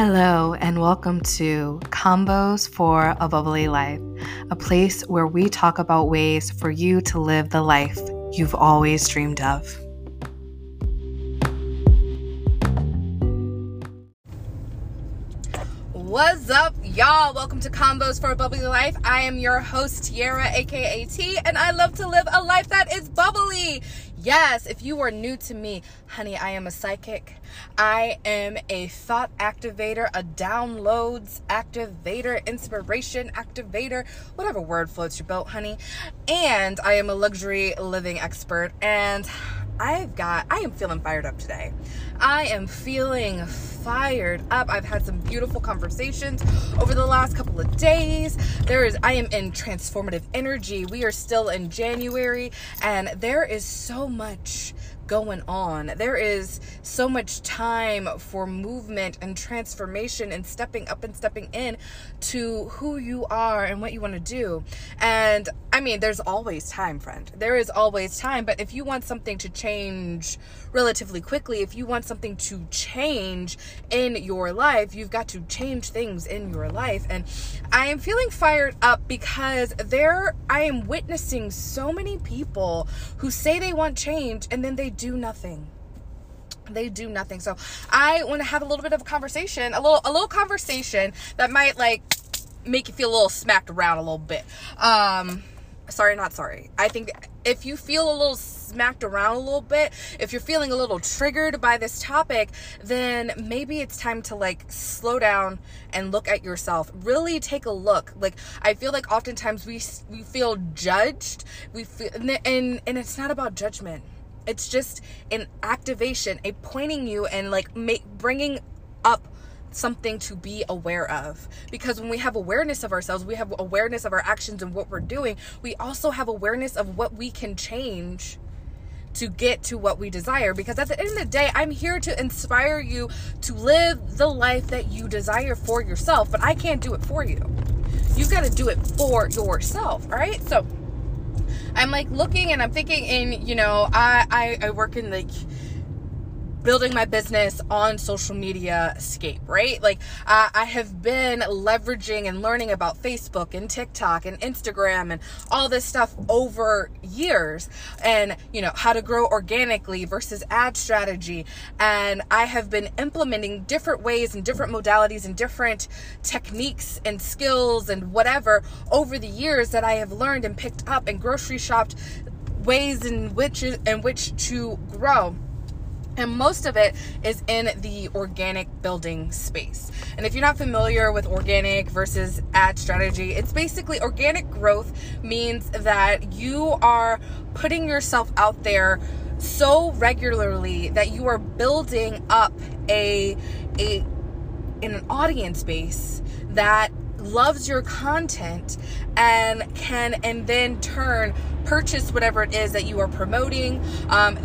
Hello and welcome to Combos for a Bubbly Life, a place where we talk about ways for you to live the life you've always dreamed of. What's up, y'all? Welcome to Combos for a Bubbly Life. I am your host, Tiara, aka T, and I love to live a life that is bubbly. Yes, if you are new to me, honey, I am a psychic. I am a thought activator, a downloads activator, inspiration activator, whatever word floats your boat, honey. And I am a luxury living expert, and I am feeling fired up today. I am feeling fired up. I've had some beautiful conversations over the last couple of days. I am in transformative energy. We are still in January, and there is so much going on. There is so much time for movement and transformation and stepping up and stepping in to who you are and what you want to do. And I mean, there's always time, friend. There is always time, but if you want something to change relatively quickly, if you want something to change in your life, you've got to change things in your life. And I am feeling fired up because I am witnessing so many people who say they want change and then they do nothing. They do nothing. So I want to have a little bit of a conversation, a little conversation that might like make you feel a little smacked around a little bit. Sorry, not sorry. I think if you feel a little smacked around a little bit, if you're feeling a little triggered by this topic, then maybe it's time to like slow down and look at yourself. Really take a look. Like, I feel like oftentimes we feel judged. We feel, and it's not about judgment. It's just an activation, a pointing you and like bringing up something to be aware of. Because when we have awareness of ourselves, we have awareness of our actions and what we're doing. We also have awareness of what we can change to get to what we desire. Because at the end of the day, I'm here to inspire you to live the life that you desire for yourself. But I can't do it for you. You've got to do it for yourself, all right? So I'm like looking and I'm thinking, and you know, I work in like building my business on social media scape, right? Like I have been leveraging and learning about Facebook and TikTok and Instagram and all this stuff over years, and you know, how to grow organically versus ad strategy. And I have been implementing different ways and different modalities and different techniques and skills and whatever over the years that I have learned and picked up and grocery shopped ways in which to grow. And most of it is in the organic building space. And if you're not familiar with organic versus ad strategy, it's basically organic growth means that you are putting yourself out there so regularly that you are building up an audience base that loves your content and can then turn purchase whatever it is that you are promoting.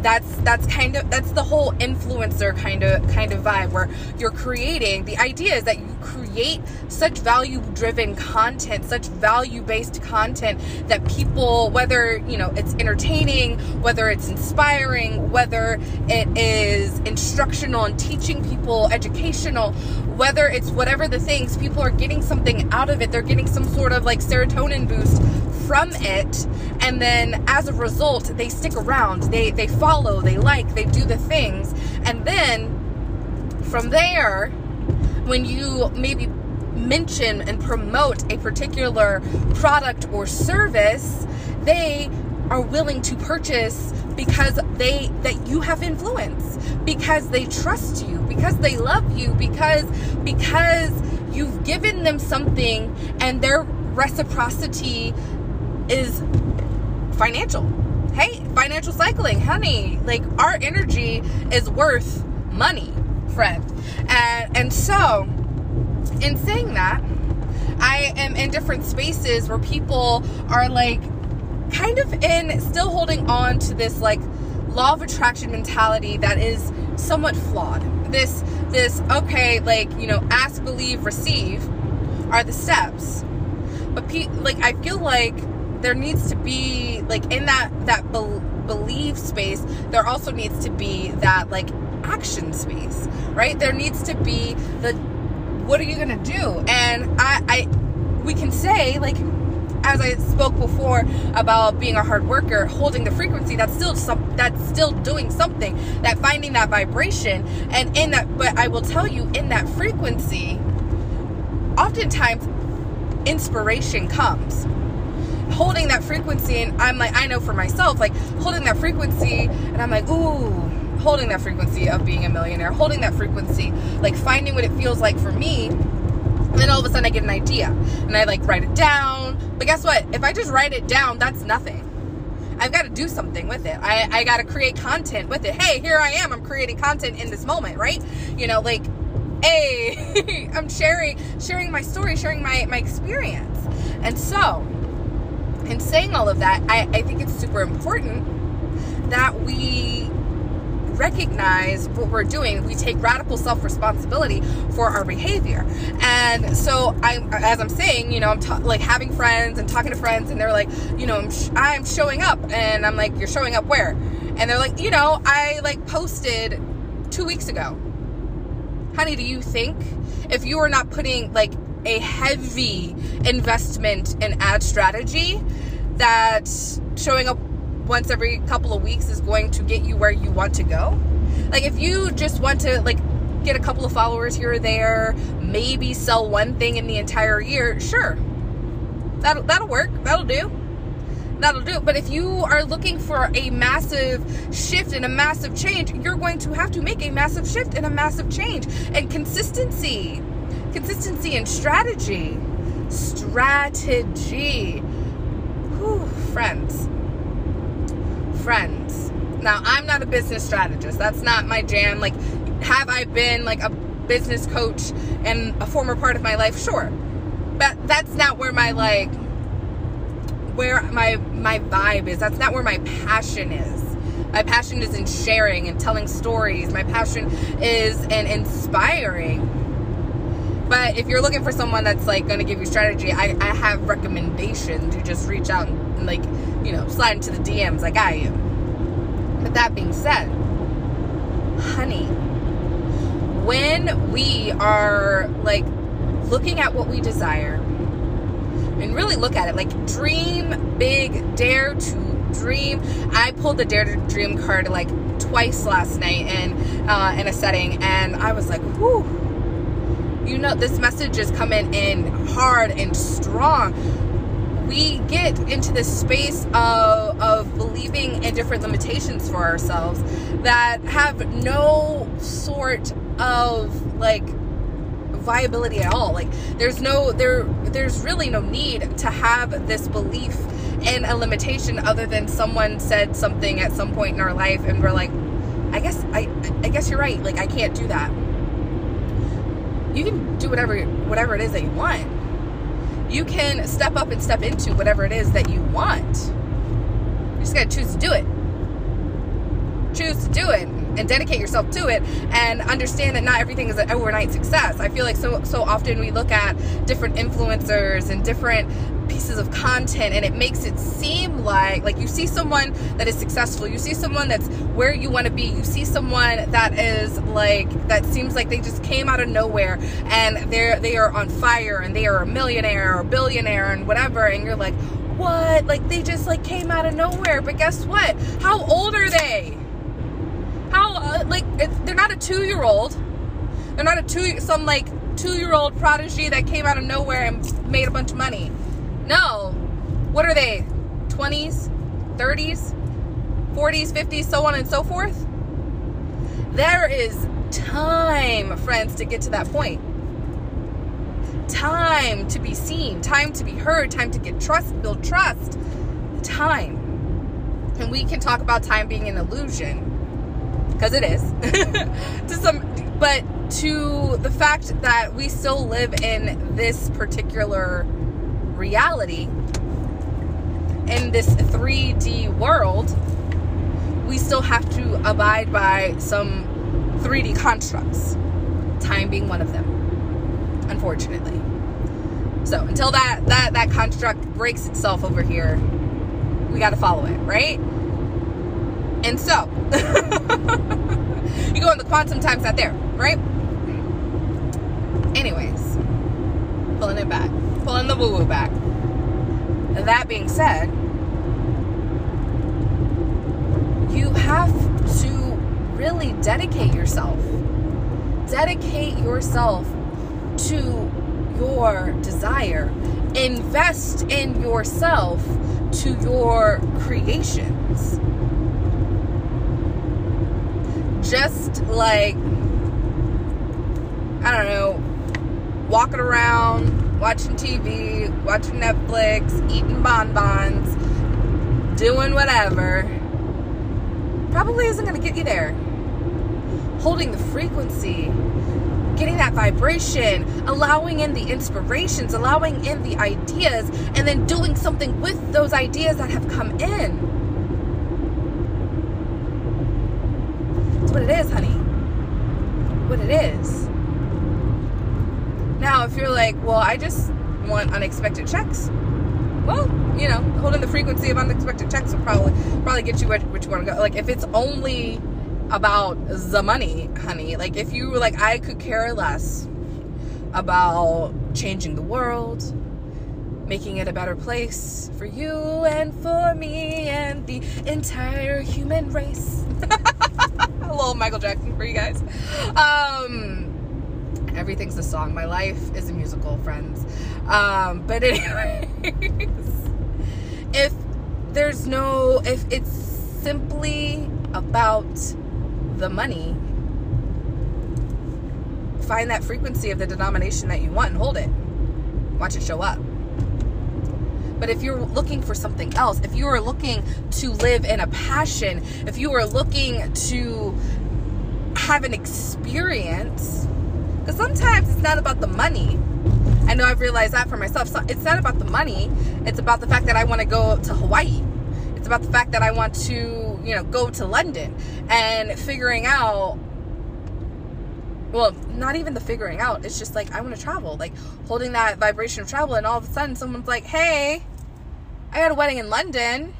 That's the whole influencer kind of vibe, where you're creating. The idea is that you create such value-driven content, such value-based content that people, whether you know it's entertaining, whether it's inspiring, whether it is instructional and teaching people, educational, whether it's whatever the things, people are getting something out of it. They're getting some sort of like serotonin boost from it, and then as a result they stick around, they follow, they like, they do the things. And then from there, when you maybe mention and promote a particular product or service, they are willing to purchase because that you have influence, because they trust you, because they love you, because you've given them something, and their reciprocity is financial. Hey, financial cycling, honey. Like, our energy is worth money, friend. And so in saying that, I am in different spaces where people are like kind of still holding on to this like law of attraction mentality that is somewhat flawed. This okay, like, you know, ask, believe, receive are the steps. But like, I feel like there needs to be like in that belief space, there also needs to be that like action space, right? There needs to be the what are you gonna do? And we can say, like, as I spoke before about being a hard worker, holding the frequency, that's still doing something, that finding that vibration. And in that, but I will tell you, in that frequency, oftentimes inspiration comes. Holding that frequency, and I'm like, I know for myself, like holding that frequency, and I'm like, ooh, holding that frequency of being a millionaire, holding that frequency, like finding what it feels like for me. And then all of a sudden I get an idea and I like write it down. But guess what? If I just write it down, that's nothing. I've got to do something with it. I got to create content with it. Hey, here I am. I'm creating content in this moment, right? You know, like, hey, I'm sharing my story, sharing my experience. And so in saying all of that, I think it's super important that we recognize what we're doing. We take radical self-responsibility for our behavior. And so as I'm saying, you know, I'm having friends and talking to friends, and they're like, you know, I'm showing up. And I'm like, you're showing up where? And they're like, you know, I like posted 2 weeks ago. Honey, do you think if you are not putting like a heavy investment in ad strategy, that showing up once every couple of weeks is going to get you where you want to go? Like, if you just want to like get a couple of followers here or there, maybe sell one thing in the entire year, sure, that'll work, that'll do. But if you are looking for a massive shift and a massive change, you're going to have to make a massive shift and a massive change. And consistency and strategy. Whew, friends. Now, I'm not a business strategist. That's not my jam. Like, have I been like a business coach in a former part of my life? Sure. But that's not where my vibe is. That's not where my passion is. My passion is in sharing and telling stories. My passion is in inspiring. But if you're looking for someone that's like going to give you strategy, I have recommendations. You just reach out and like, you know, slide into the DMs like I am. But that being said, honey, when we are like looking at what we desire, and really look at it, like dream big, dare to dream. I pulled the dare to dream card like twice last night in a setting, and I was like, whew. You know, this message is coming in hard and strong. We get into this space of believing in different limitations for ourselves that have no sort of like viability at all. Like there's really no need to have this belief in a limitation, other than someone said something at some point in our life and we're like, I guess you're right. Like, I can't do that. You can do whatever it is that you want. You can step up and step into whatever it is that you want. You just gotta choose to do it. Choose to do it and dedicate yourself to it, and understand that not everything is an overnight success. I feel like so often we look at different influencers and different pieces of content, and it makes it seem like you see someone that is successful, you see someone that's where you want to be, you see someone that is like, that seems like they just came out of nowhere and they are on fire and they are a millionaire or billionaire and whatever, and you're like, what? Like, they just like came out of nowhere. But guess what? How old are they? They're not a 2-year-old. They're not some like 2-year-old prodigy that came out of nowhere and made a bunch of money. No. What are they? 20s, 30s, 40s, 50s, so on and so forth? There is time, friends, to get to that point. Time to be seen, time to be heard, time to get trust, build trust. Time. And we can talk about time being an illusion, because it is to some, but to the fact that we still live in this particular reality, in this 3D world, we still have to abide by some 3D constructs, time being one of them, unfortunately. So until that construct breaks itself over here, we got to follow it, right? And so you go in the quantum time's not there, right? Anyways, pulling it back. Pulling the woo-woo back. That being said, you have to really dedicate yourself. Dedicate yourself to your desire. Invest in yourself, to your creations. Just like, I don't know, walking around, watching TV, watching Netflix, eating bonbons, doing whatever, probably isn't going to get you there. Holding the frequency, getting that vibration, allowing in the inspirations, allowing in the ideas, and then doing something with those ideas that have come in. That's what it is, honey. What it is. Now, if you're like, well, I just want unexpected checks. Well, you know, holding the frequency of unexpected checks will probably get you where you want to go. Like, if it's only about the money, honey, like, if you were like, I could care less about changing the world, making it a better place for you and for me and the entire human race. A little Michael Jackson for you guys. Everything's a song. My life is a musical, friends. But anyways, if it's simply about the money, find that frequency of the denomination that you want and hold it. Watch it show up. But if you're looking for something else, if you are looking to live in a passion, if you are looking to have an experience, because sometimes it's not about the money. I know I've realized that for myself. So it's not about the money. It's about the fact that I want to go to Hawaii. It's about the fact that I want to, you know, go to London, and figuring out, well, not even the figuring out. It's just like, I want to travel, like holding that vibration of travel. And all of a sudden someone's like, hey, I got a wedding in London.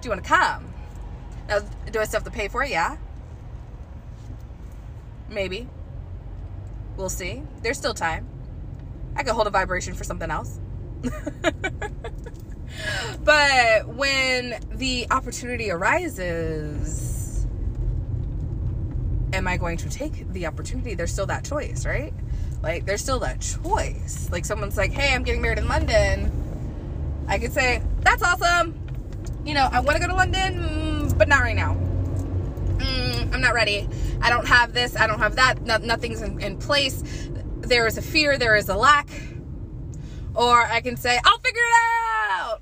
Do you want to come? Now, do I still have to pay for it? Yeah. Maybe. We'll see. There's still time. I could hold a vibration for something else. But when the opportunity arises, am I going to take the opportunity? There's still that choice, right? Like, there's still that choice. Like, someone's like, hey, I'm getting married in London. I could say, that's awesome. You know, I want to go to London, but not right now. I'm not ready. I don't have this. I don't have that. Nothing's in place. There is a fear. There is a lack. Or I can say, I'll figure it out.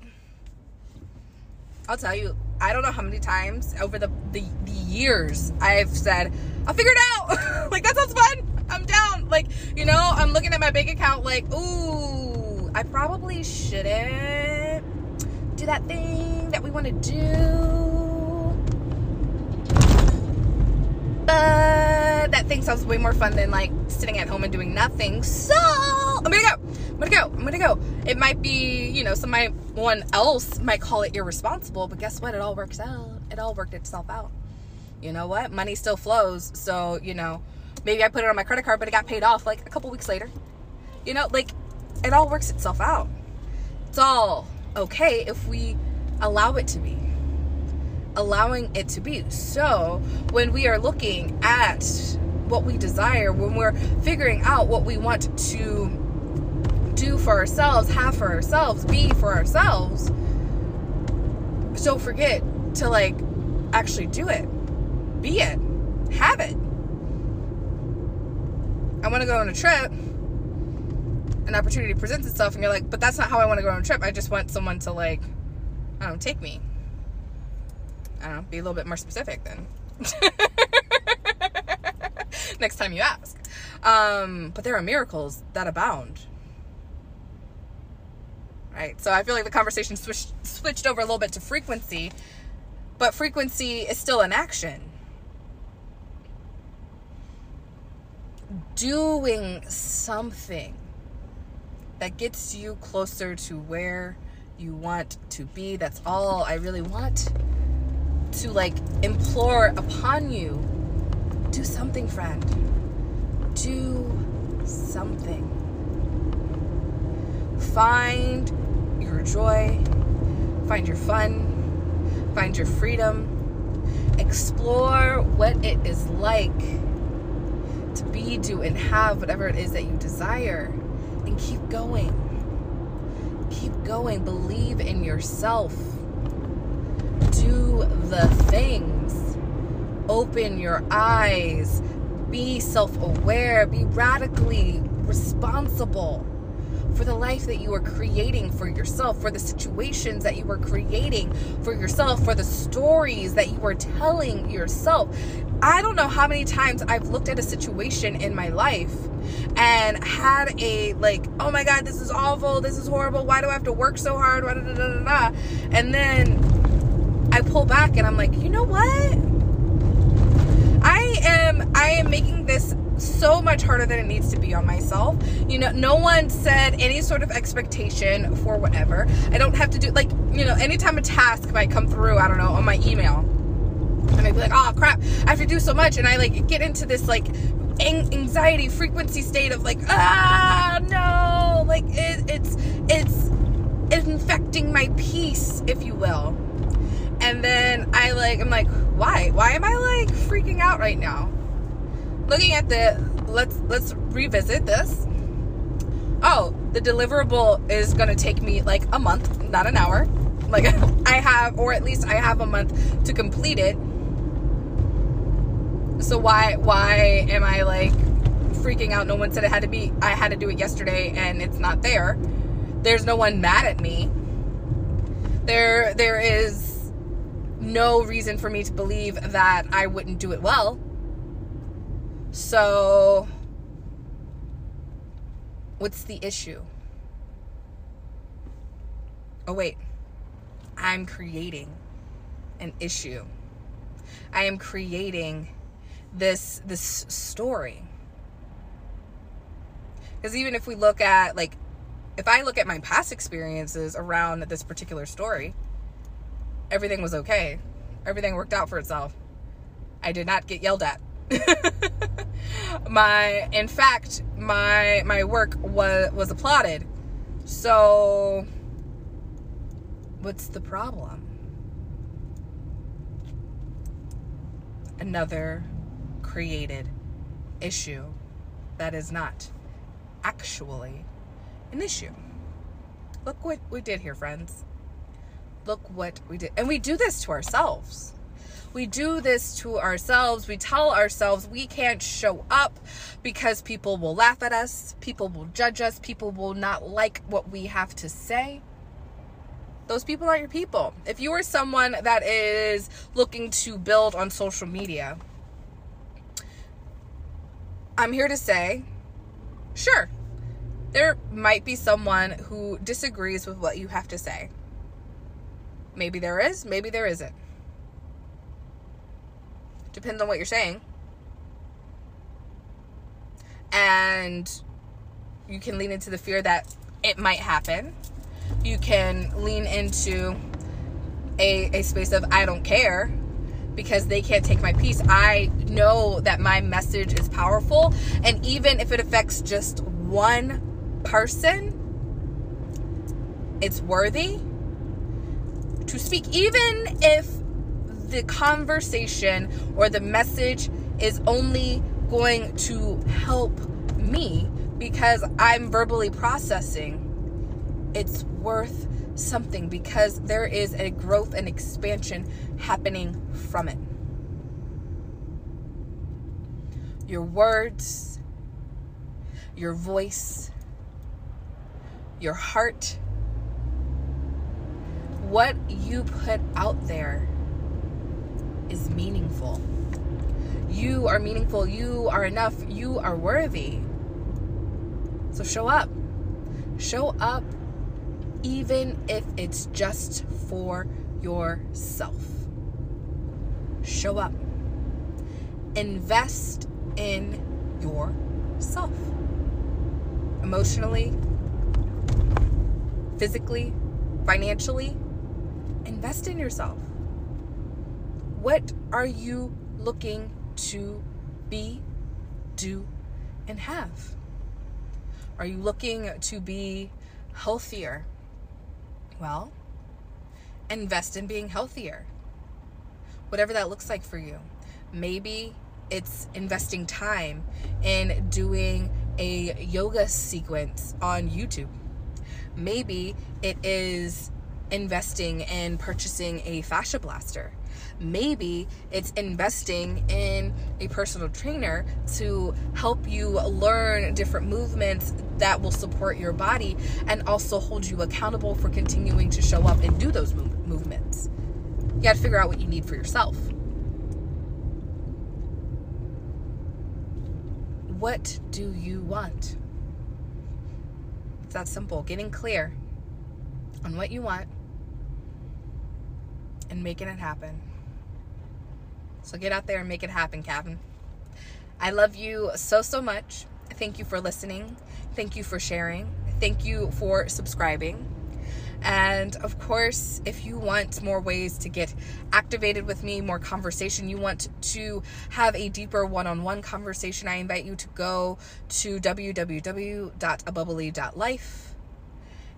I'll tell you, I don't know how many times over the years I've said, I'll figure it out. Like, that sounds fun. I'm down. Like, you know, I'm looking at my bank account like, ooh, I probably shouldn't do that thing that we want to do. But that thing sounds way more fun than, like, sitting at home and doing nothing. So I'm going to go. I'm gonna go. It might be, you know, someone else might call it irresponsible, but guess what? It all works out. It all worked itself out. You know what? Money still flows. So, you know, maybe I put it on my credit card, but it got paid off like a couple weeks later. You know, like, it all works itself out. It's all okay if we allow it to be. Allowing it to be. So when we are looking at what we desire, when we're figuring out what we want to do for ourselves, have for ourselves, be for ourselves, don't forget to, like, actually do it, be it, have it. I want to go on a trip, an opportunity presents itself, and you're like, but that's not how I want to go on a trip. I just want someone to, like, I don't know, take me. I don't know, be a little bit more specific then. Next time you ask. But there are miracles that abound. Right. So I feel like the conversation switched over a little bit to frequency, but frequency is still an action. Doing something that gets you closer to where you want to be. That's all I really want to, like, implore upon you. Do something, friend. do something. Find your joy, find your fun, find your freedom. Explore what it is like to be, do, and have whatever it is that you desire, and keep going. Keep going. Believe in yourself. Do the things. Open your eyes. Be self-aware. Be radically responsible for the life that you are creating for yourself, for the situations that you are creating for yourself, for the stories that you are telling yourself. I don't know how many times I've looked at a situation in my life and had a oh my God, this is awful, this is horrible, why do I have to work so hard, and then I pull back and I'm like, you know what? I am making this so much harder than it needs to be on myself. You know, no one said any sort of expectation for whatever. I don't have to do, anytime a task might come through, I don't know, on my email, I might be like, oh crap, I have to do so much, and I get into this anxiety frequency state of it's infecting my peace, if you will. And then I'm like, why am I freaking out right now? Looking at let's revisit this. Oh, the deliverable is going to take me a month, not an hour. I have a month to complete it. So why am I freaking out? No one said it had to be, I had to do it yesterday and it's not there. There's no one mad at me. There is no reason for me to believe that I wouldn't do it well. So what's the issue? Oh wait, I'm creating an issue. I am creating this story. Because even if we look at if I look at my past experiences around this particular story, everything was okay. Everything worked out for itself. I did not get yelled at. In fact, my work was applauded. So what's the problem? Another created issue that is not actually an issue. Look what we did here, friends. Look what we did. And we do this to ourselves. We do this to ourselves. We tell ourselves we can't show up because people will laugh at us, people will judge us, people will not like what we have to say. Those people aren't your people. If you are someone that is looking to build on social media, I'm here to say, sure, there might be someone who disagrees with what you have to say. Maybe there is, maybe there isn't. Depends on what you're saying. And you can lean into the fear that it might happen. You can lean into a space of, I don't care because they can't take my peace. I know that my message is powerful. And even if it affects just one person, it's worthy to speak. Even if the conversation or the message is only going to help me because I'm verbally processing, it's worth something because there is a growth and expansion happening from it. Your words, your voice, your heart, what you put out there is meaningful. You are meaningful. You are enough. You are worthy. So show up. Show up even if it's just for yourself. Show up. Invest in yourself. Emotionally, physically, financially, invest in yourself. What are you looking to be, do, and have? Are you looking to be healthier? Well, invest in being healthier. Whatever that looks like for you. Maybe it's investing time in doing a yoga sequence on YouTube. Maybe it is investing in purchasing a fascia blaster. Maybe it's investing in a personal trainer to help you learn different movements that will support your body and also hold you accountable for continuing to show up and do those movements. You got to figure out what you need for yourself. What do you want? It's that simple. Getting clear on what you want and making it happen. So get out there and make it happen, Captain. I love you so, so much. Thank you for listening. Thank you for sharing. Thank you for subscribing. And of course, if you want more ways to get activated with me, more conversation, you want to have a deeper one-on-one conversation, I invite you to go to www.abubbly.life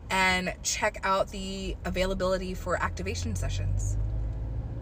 and check out the availability for activation sessions.